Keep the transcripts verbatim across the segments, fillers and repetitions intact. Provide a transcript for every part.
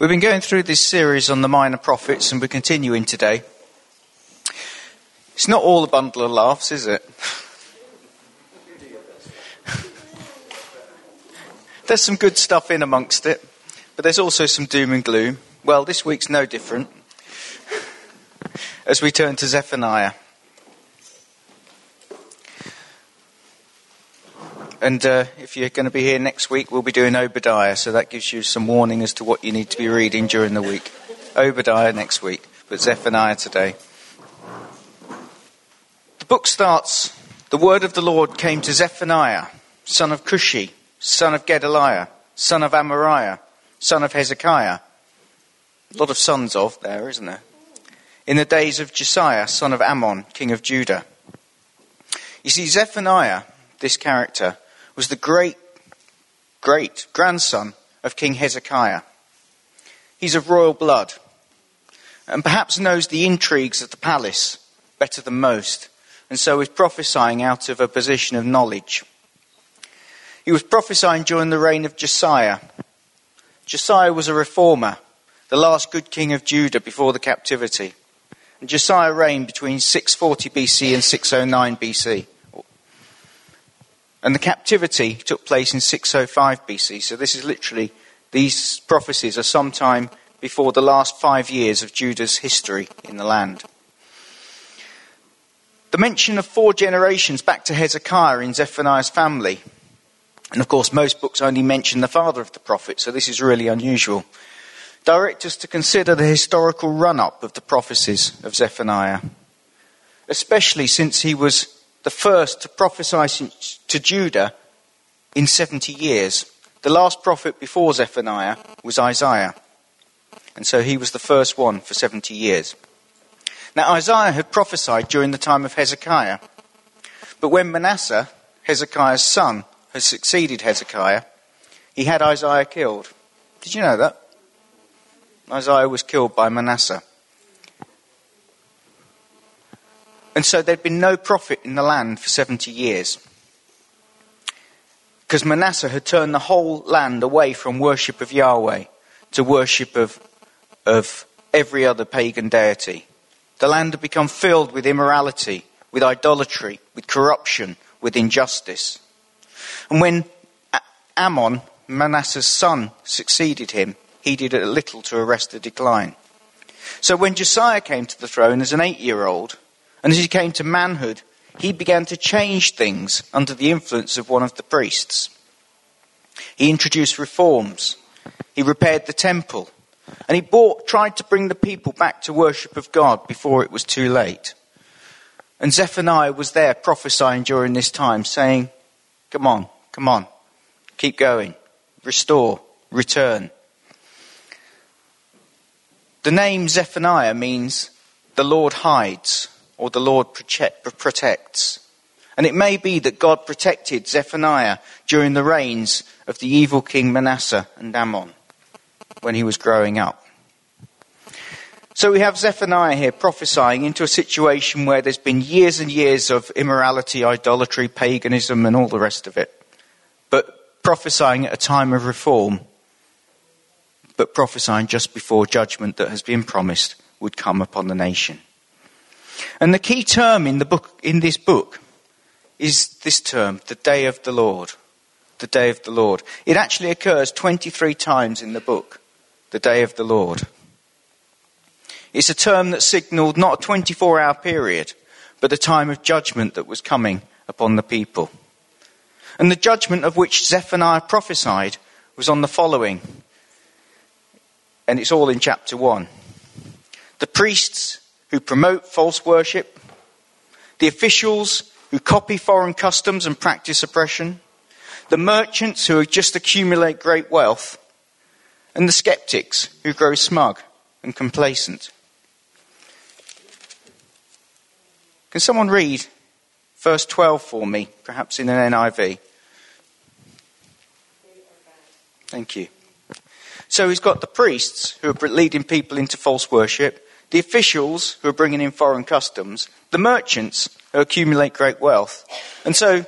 We've been going through this series on the minor prophets, and we're continuing today. It's not all a bundle of laughs, is it? There's some good stuff in amongst it, but there's also some doom and gloom. Well, this week's no different, as we turn to Zephaniah. And uh, if you're going to be here next week, we'll be doing Obadiah, so that gives you some warning as to what you need to be reading during the week. Obadiah next week, but Zephaniah today. The book starts, "The word of the Lord came to Zephaniah, son of Cushi, son of Gedaliah, son of Amariah, son of Hezekiah." A lot of sons of there, isn't there? "In the days of Josiah, son of Ammon, king of Judah." You see, Zephaniah, this character, was the great, great grandson of King Hezekiah. He's of royal blood and perhaps knows the intrigues of the palace better than most, and so is prophesying out of a position of knowledge. He was prophesying during the reign of Josiah. Josiah was a reformer, the last good king of Judah before the captivity. And Josiah reigned between six forty B C and six oh nine B C. And the captivity took place in six oh five B C, so this is literally, these prophecies are sometime before the last five years of Judah's history in the land. The mention of four generations back to Hezekiah in Zephaniah's family, and of course most books only mention the father of the prophet, so this is really unusual, direct us to consider the historical run-up of the prophecies of Zephaniah, especially since he was the first to prophesy to Judah in seventy years. The last prophet before Zephaniah was Isaiah, and so he was the first one for seventy years. Now, Isaiah had prophesied during the time of Hezekiah, but when Manasseh, Hezekiah's son, had succeeded Hezekiah, he had Isaiah killed. Did you know that? Isaiah was killed by Manasseh. And so there'd been no prophet in the land for seventy years, because Manasseh had turned the whole land away from worship of Yahweh to worship of, of every other pagan deity. The land had become filled with immorality, with idolatry, with corruption, with injustice. And when Ammon, Manasseh's son, succeeded him, he did a little to arrest the decline. So when Josiah came to the throne as an eight-year-old, and as he came to manhood, he began to change things under the influence of one of the priests. He introduced reforms. He repaired the temple. And he brought, tried to bring the people back to worship of God before it was too late. And Zephaniah was there prophesying during this time, saying, come on, come on, keep going, restore, return. The name Zephaniah means the Lord hides, or the Lord protects. And it may be that God protected Zephaniah during the reigns of the evil king Manasseh and Ammon when he was growing up. So we have Zephaniah here prophesying into a situation where there's been years and years of immorality, idolatry, paganism, and all the rest of it, but prophesying at a time of reform, but prophesying just before judgment that has been promised would come upon the nation. And the key term in the book, in this book, is this term, the day of the Lord. The day of the Lord. It actually occurs twenty-three times in the book, the day of the Lord. It's a term that signalled not a twenty-four hour period, but the time of judgment that was coming upon the people. And the judgment of which Zephaniah prophesied was on the following, and it's all in chapter one. The priests who promote false worship, the officials who copy foreign customs and practice oppression, the merchants who just accumulate great wealth, and the sceptics who grow smug and complacent. Can someone read verse twelve for me, perhaps in an N I V? Thank you. So he's got the priests who are leading people into false worship, the officials who are bringing in foreign customs, the merchants who accumulate great wealth. And so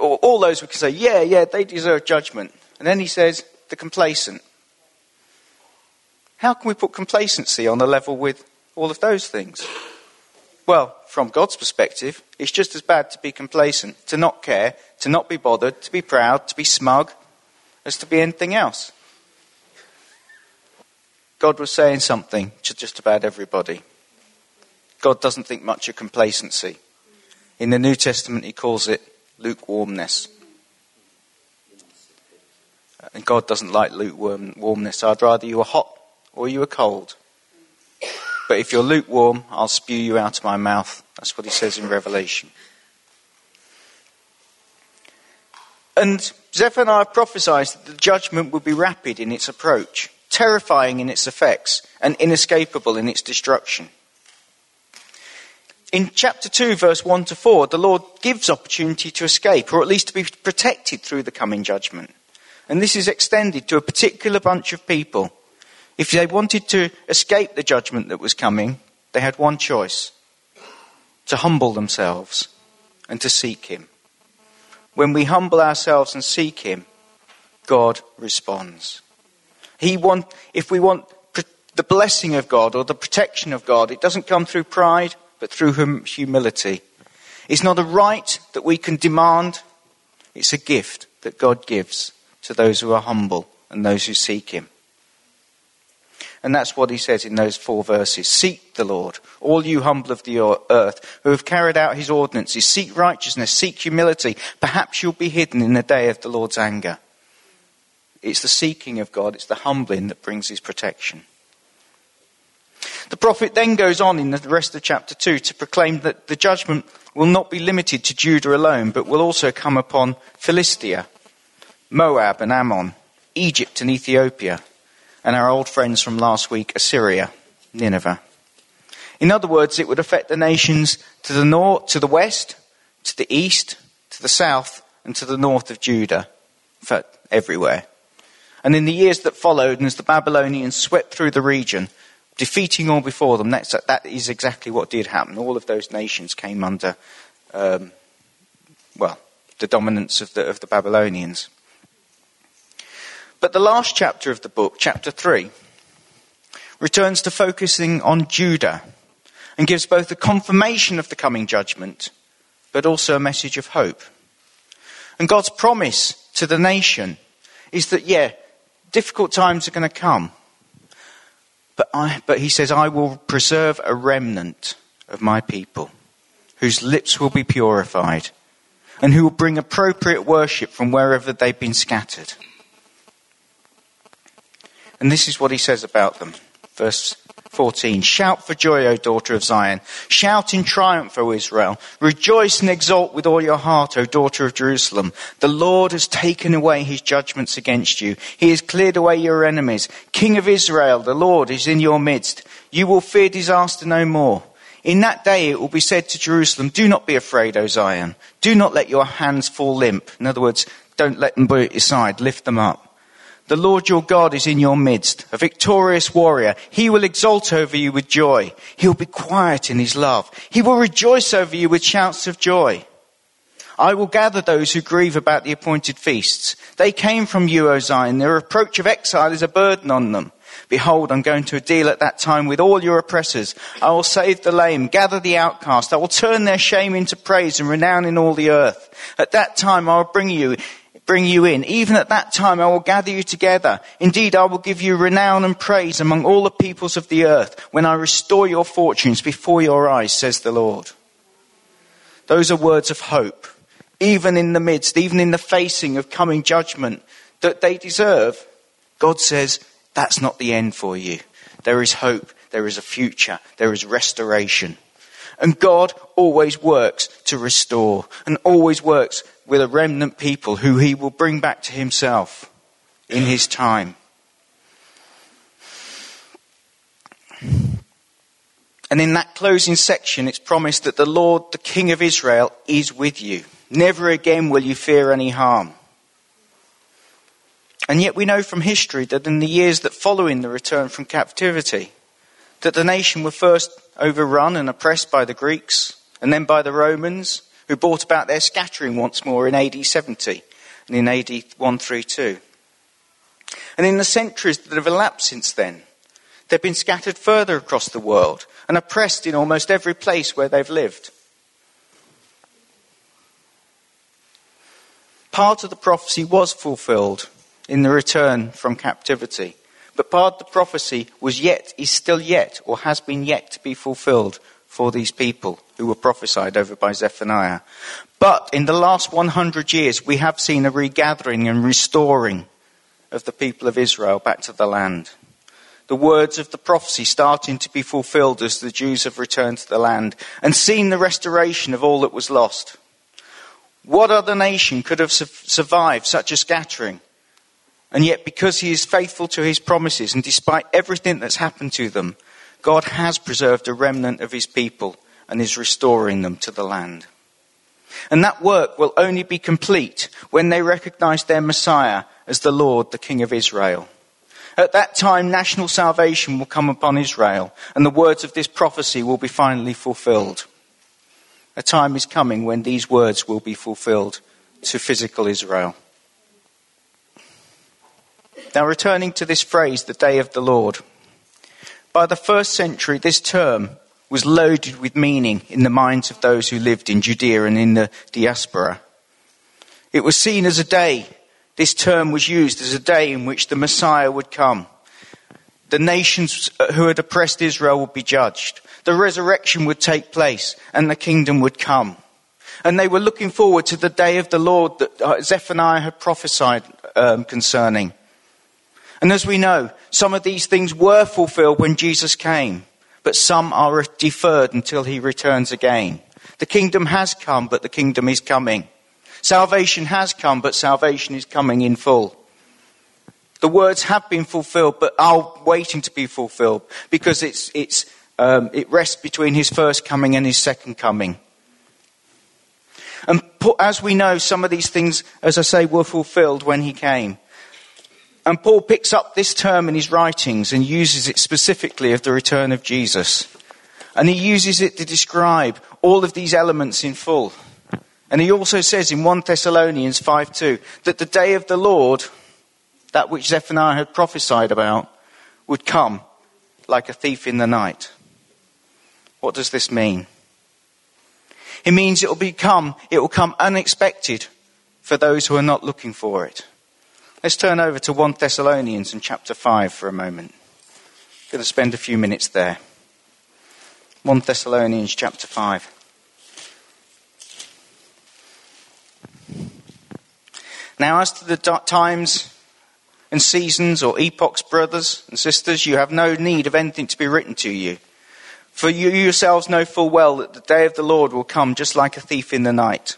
all those we can say, yeah, yeah, they deserve judgment. And then he says, the complacent. How can we put complacency on the level with all of those things? Well, from God's perspective, it's just as bad to be complacent, to not care, to not be bothered, to be proud, to be smug, as to be anything else. God was saying something to just about everybody. God doesn't think much of complacency. In the New Testament, he calls it lukewarmness. And God doesn't like lukewarmness. I'd rather you were hot or you were cold. But if you're lukewarm, I'll spew you out of my mouth. That's what he says in Revelation. And Zephaniah prophesies that the judgment would be rapid in its approach, terrifying in its effects, and inescapable in its destruction. In chapter two, verse one to four, the Lord gives opportunity to escape, or at least to be protected through the coming judgment. And this is extended to a particular bunch of people. If they wanted to escape the judgment that was coming, they had one choice: to humble themselves and to seek him. When we humble ourselves and seek him, God responds. He want, if we want pr- the blessing of God or the protection of God, it doesn't come through pride, but through hum- humility. It's not a right that we can demand. It's a gift that God gives to those who are humble and those who seek him. And that's what he says in those four verses. Seek the Lord, all you humble of the earth, who have carried out his ordinances. Seek righteousness, seek humility. Perhaps you'll be hidden in the day of the Lord's anger. It's the seeking of God, it's the humbling that brings his protection. The prophet then goes on in the rest of chapter two to proclaim that the judgment will not be limited to Judah alone, but will also come upon Philistia, Moab and Ammon, Egypt and Ethiopia, and our old friends from last week, Assyria, Nineveh. In other words, it would affect the nations to the north, to the west, to the east, to the south, and to the north of Judah, for everywhere. And in the years that followed, and as the Babylonians swept through the region, defeating all before them, that's, that is exactly what did happen. All of those nations came under, um, well, the dominance of the, of the Babylonians. But the last chapter of the book, chapter three, returns to focusing on Judah and gives both a confirmation of the coming judgment, but also a message of hope. And God's promise to the nation is that, yeah, difficult times are going to come. But, I, but he says, I will preserve a remnant of my people whose lips will be purified and who will bring appropriate worship from wherever they've been scattered. And this is what he says about them. Verse fourteen. Shout for joy, O daughter of Zion. Shout in triumph, O Israel. Rejoice and exult with all your heart, O daughter of Jerusalem. The Lord has taken away his judgments against you. He has cleared away your enemies. King of Israel, the Lord is in your midst. You will fear disaster no more. In that day it will be said to Jerusalem, do not be afraid, O Zion. Do not let your hands fall limp. In other words, don't let them be at your side. Lift them up. The Lord your God is in your midst, a victorious warrior. He will exult over you with joy. He will be quiet in his love. He will rejoice over you with shouts of joy. I will gather those who grieve about the appointed feasts. They came from you, O Zion. Their reproach of exile is a burden on them. Behold, I'm going to deal at that time with all your oppressors. I will save the lame, gather the outcast. I will turn their shame into praise and renown in all the earth. At that time I will bring you... Bring you in. Even at that time I will gather you together. Indeed, I will give you renown and praise among all the peoples of the earth when I restore your fortunes before your eyes, says the Lord. Those are words of hope, even in the midst, even in the facing of coming judgment that they deserve. God says, that's not the end for you. There is hope. There is a future. There is restoration. And God always works to restore and always works with a remnant people who he will bring back to himself in his time. And in that closing section, it's promised that the Lord, the King of Israel, is with you. Never again will you fear any harm. And yet we know from history that in the years that following the return from captivity, that the nation were first overrun and oppressed by the Greeks, and then by the Romans, who brought about their scattering once more in A D seventy and in A D one thirty-two. And in the centuries that have elapsed since then, They've been scattered further across the world and oppressed in almost every place where they've lived. Part of the prophecy was fulfilled in the return from captivity, but part of the prophecy was yet, is still yet, or has been yet to be fulfilled for these people who were prophesied over by Zephaniah. But in the last one hundred years, we have seen a regathering and restoring of the people of Israel back to the land. The words of the prophecy starting to be fulfilled as the Jews have returned to the land and seen the restoration of all that was lost. What other nation could have su- survived such a scattering? And yet, because he is faithful to his promises and despite everything that's happened to them, God has preserved a remnant of his people and is restoring them to the land. And that work will only be complete when they recognize their Messiah as the Lord, the King of Israel. At that time, national salvation will come upon Israel, and the words of this prophecy will be finally fulfilled. A time is coming when these words will be fulfilled to physical Israel. Now, returning to this phrase, the day of the Lord. By the first century, this term was loaded with meaning in the minds of those who lived in Judea and in the diaspora. It was seen as a day. This term was used as a day in which the Messiah would come. The nations who had oppressed Israel would be judged. The resurrection would take place and the kingdom would come. And they were looking forward to the day of the Lord that Zephaniah had prophesied um, concerning. And as we know, some of these things were fulfilled when Jesus came, but some are deferred until he returns again. The kingdom has come, but the kingdom is coming. Salvation has come, but salvation is coming in full. The words have been fulfilled, but are waiting to be fulfilled because it's, it's, um, it rests between his first coming and his second coming. And as we know, some of these things, as I say, were fulfilled when he came. And Paul picks up this term in his writings and uses it specifically of the return of Jesus. And he uses it to describe all of these elements in full. And he also says in First Thessalonians five two that the day of the Lord, that which Zephaniah had prophesied about, would come like a thief in the night. What does this mean? It means it will become, it will come unexpected for those who are not looking for it. Let's turn over to First Thessalonians and chapter five for a moment. I'm going to spend a few minutes there. First Thessalonians chapter five. Now, as to the times and seasons or epochs, brothers and sisters, you have no need of anything to be written to you. For you yourselves know full well that the day of the Lord will come just like a thief in the night.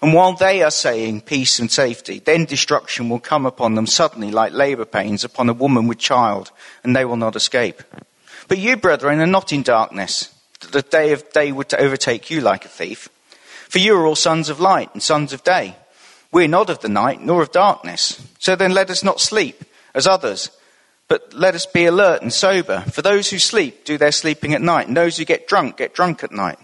And while they are saying peace and safety, then destruction will come upon them suddenly like labor pains upon a woman with child, and they will not escape. But you, brethren, are not in darkness, that the day of day would overtake you like a thief. For you are all sons of light and sons of day. We're not of the night, nor of darkness. So then let us not sleep as others, but let us be alert and sober. For those who sleep do their sleeping at night, and those who get drunk get drunk at night.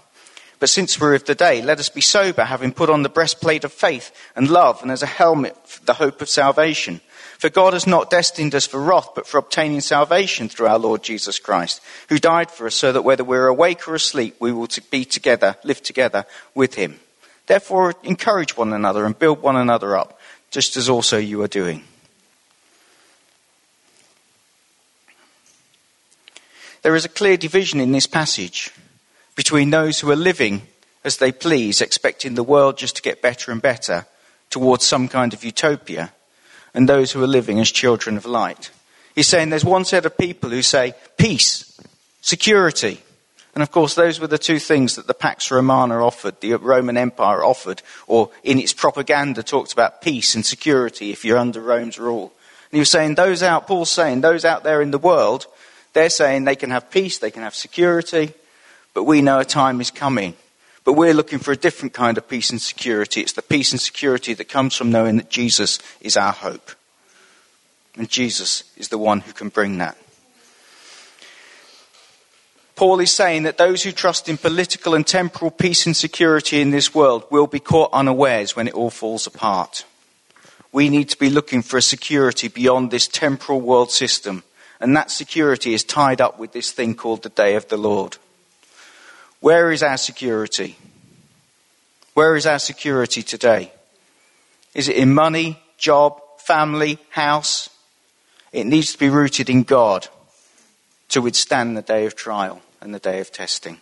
But since we're of the day, let us be sober, having put on the breastplate of faith and love, and as a helmet the hope of salvation. For God has not destined us for wrath, but for obtaining salvation through our Lord Jesus Christ, who died for us, so that whether we're awake or asleep, we will be together, live together with him. Therefore, encourage one another and build one another up, just as also you are doing. There is a clear division in this passage between those who are living as they please, expecting the world just to get better and better towards some kind of utopia, and those who are living as children of light. He's saying there's one set of people who say peace, security. And of course, those were the two things that the Pax Romana offered, the Roman Empire offered, or in its propaganda talked about peace and security if you're under Rome's rule. And he was saying those out, Paul's saying those out there in the world, they're saying they can have peace, they can have security, but we know a time is coming. But we're looking for a different kind of peace and security. It's the peace and security that comes from knowing that Jesus is our hope. And Jesus is the one who can bring that. Paul is saying that those who trust in political and temporal peace and security in this world will be caught unawares when it all falls apart. We need to be looking for a security beyond this temporal world system And that security is tied up with this thing called the day of the Lord. Where is our security? Where is our security today? Is it in money, job, family, house? It needs to be rooted in God to withstand the day of trial and the day of testing.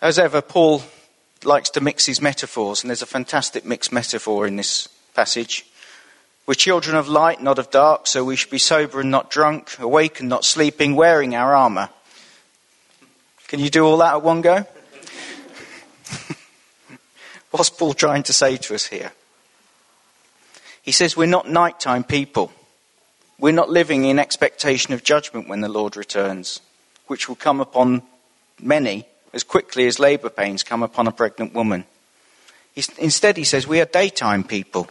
As ever, Paul likes to mix his metaphors, and there's a fantastic mixed metaphor in this passage. We're children of light, not of dark, so we should be sober and not drunk, awake and not sleeping, wearing our armour. Can you do all that at one go? What's Paul trying to say to us here? He says we're not nighttime people. We're not living in expectation of judgment when the Lord returns, which will come upon many as quickly as labour pains come upon a pregnant woman. Instead, he says we are daytime people.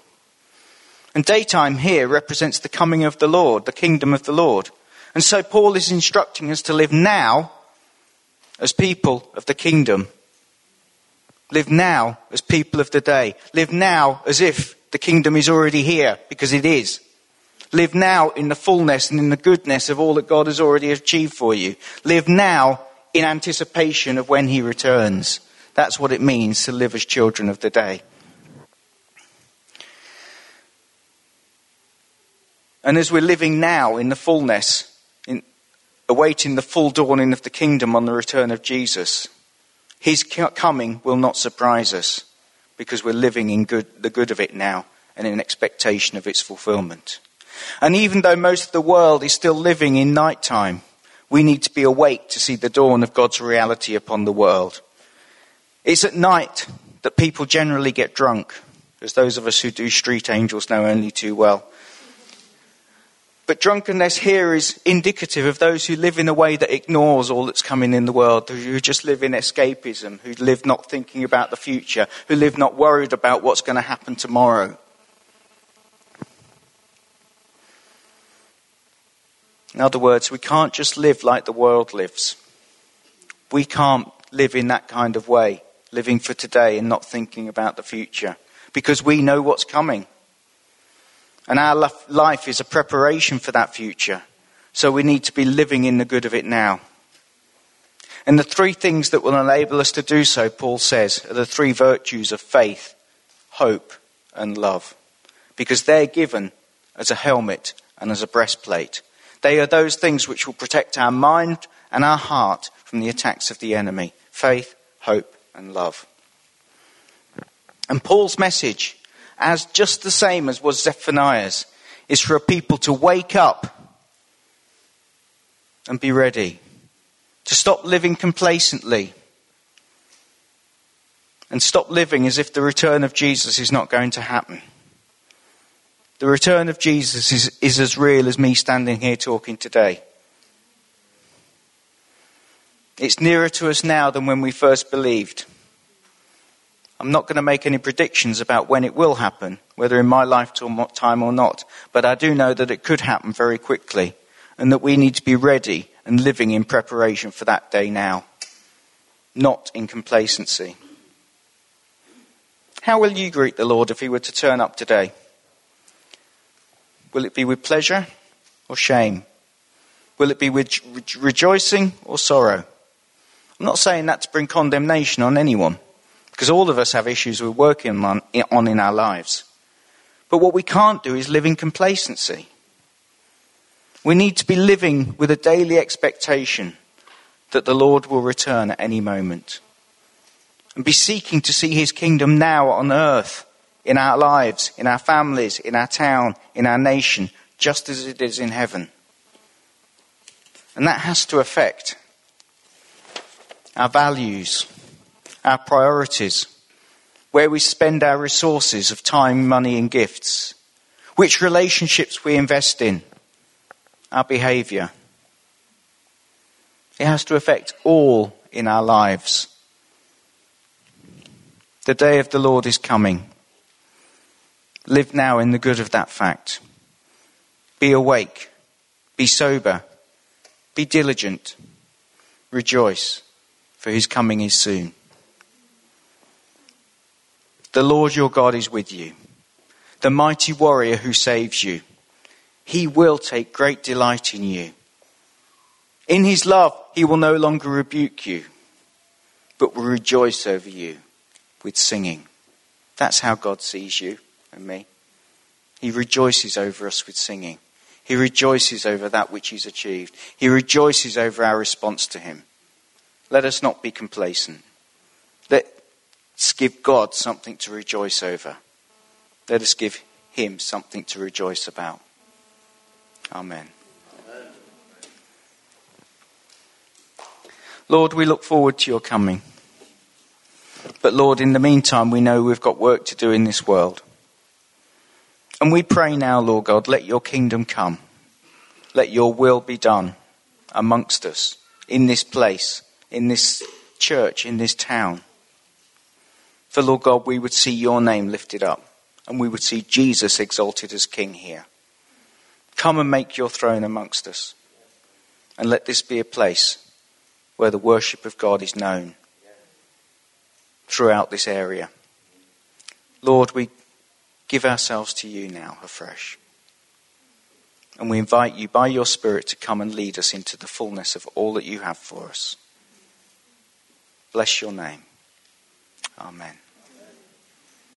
And daytime here represents the coming of the Lord, the kingdom of the Lord. And so Paul is instructing us to live now as people of the kingdom. Live now as people of the day. Live now as if the kingdom is already here, because it is. Live now in the fullness and in the goodness of all that God has already achieved for you. Live now in anticipation of when he returns. That's what it means to live as children of the day. And as we're living now in the fullness, in, awaiting the full dawning of the kingdom on the return of Jesus, his coming will not surprise us, because we're living in good, the good of it now and in expectation of its fulfillment. And even though most of the world is still living in nighttime, we need to be awake to see the dawn of God's reality upon the world. It's at night that people generally get drunk, as those of us who do street angels know only too well. But drunkenness here is indicative of those who live in a way that ignores all that's coming in the world, who just live in escapism, who live not thinking about the future, who live not worried about what's going to happen tomorrow. In other words, we can't just live like the world lives. We can't live in that kind of way, living for today and not thinking about the future, because we know what's coming. And our life is a preparation for that future. So we need to be living in the good of it now. And the three things that will enable us to do so, Paul says, are the three virtues of faith, hope, and love. Because they're given as a helmet and as a breastplate. They are those things which will protect our mind and our heart from the attacks of the enemy. Faith, hope, and love. And Paul's message, as just the same as was Zephaniah's, is for a people to wake up and be ready, to stop living complacently, and stop living as if the return of Jesus is not going to happen. The return of Jesus is, is as real as me standing here talking today. It's nearer to us now than when we first believed. I'm not going to make any predictions about when it will happen, whether in my lifetime or not. But I do know that it could happen very quickly, and that we need to be ready and living in preparation for that day now, not in complacency. How will you greet the Lord if he were to turn up today? Will it be with pleasure or shame? Will it be with rejoicing or sorrow? I'm not saying that to bring condemnation on anyone, because all of us have issues we're working on in our lives. But what we can't do is live in complacency. We need to be living with a daily expectation that the Lord will return at any moment. And be seeking to see his kingdom now on earth, in our lives, in our families, in our town, in our nation, just as it is in heaven. And that has to affect our values, our priorities, where we spend our resources of time, money and gifts, which relationships we invest in, our behaviour. It has to affect all in our lives. The day of the Lord is coming. Live now in the good of that fact. Be awake, be sober, be diligent, rejoice, for his coming is soon. The Lord your God is with you. the mighty warrior who saves you. He will take great delight in you. In his love, he will no longer rebuke you, but will rejoice over you with singing. That's how God sees you and me. He rejoices over us with singing. He rejoices over that which he's achieved. He rejoices over our response to him. Let us not be complacent. Let's give God something to rejoice over. Let us give him something to rejoice about. Amen. Amen. Lord, we look forward to your coming. But Lord, in the meantime, we know we've got work to do in this world. And we pray now, Lord God, let your kingdom come. Let your will be done amongst us, in this place, in this church, in this town. For Lord God, we would see your name lifted up, and we would see Jesus exalted as King here. Come and make your throne amongst us. And let this be a place where the worship of God is known throughout this area. Lord, we give ourselves to you now afresh. And we invite you by your Spirit to come and lead us into the fullness of all that you have for us. Bless your name. Amen.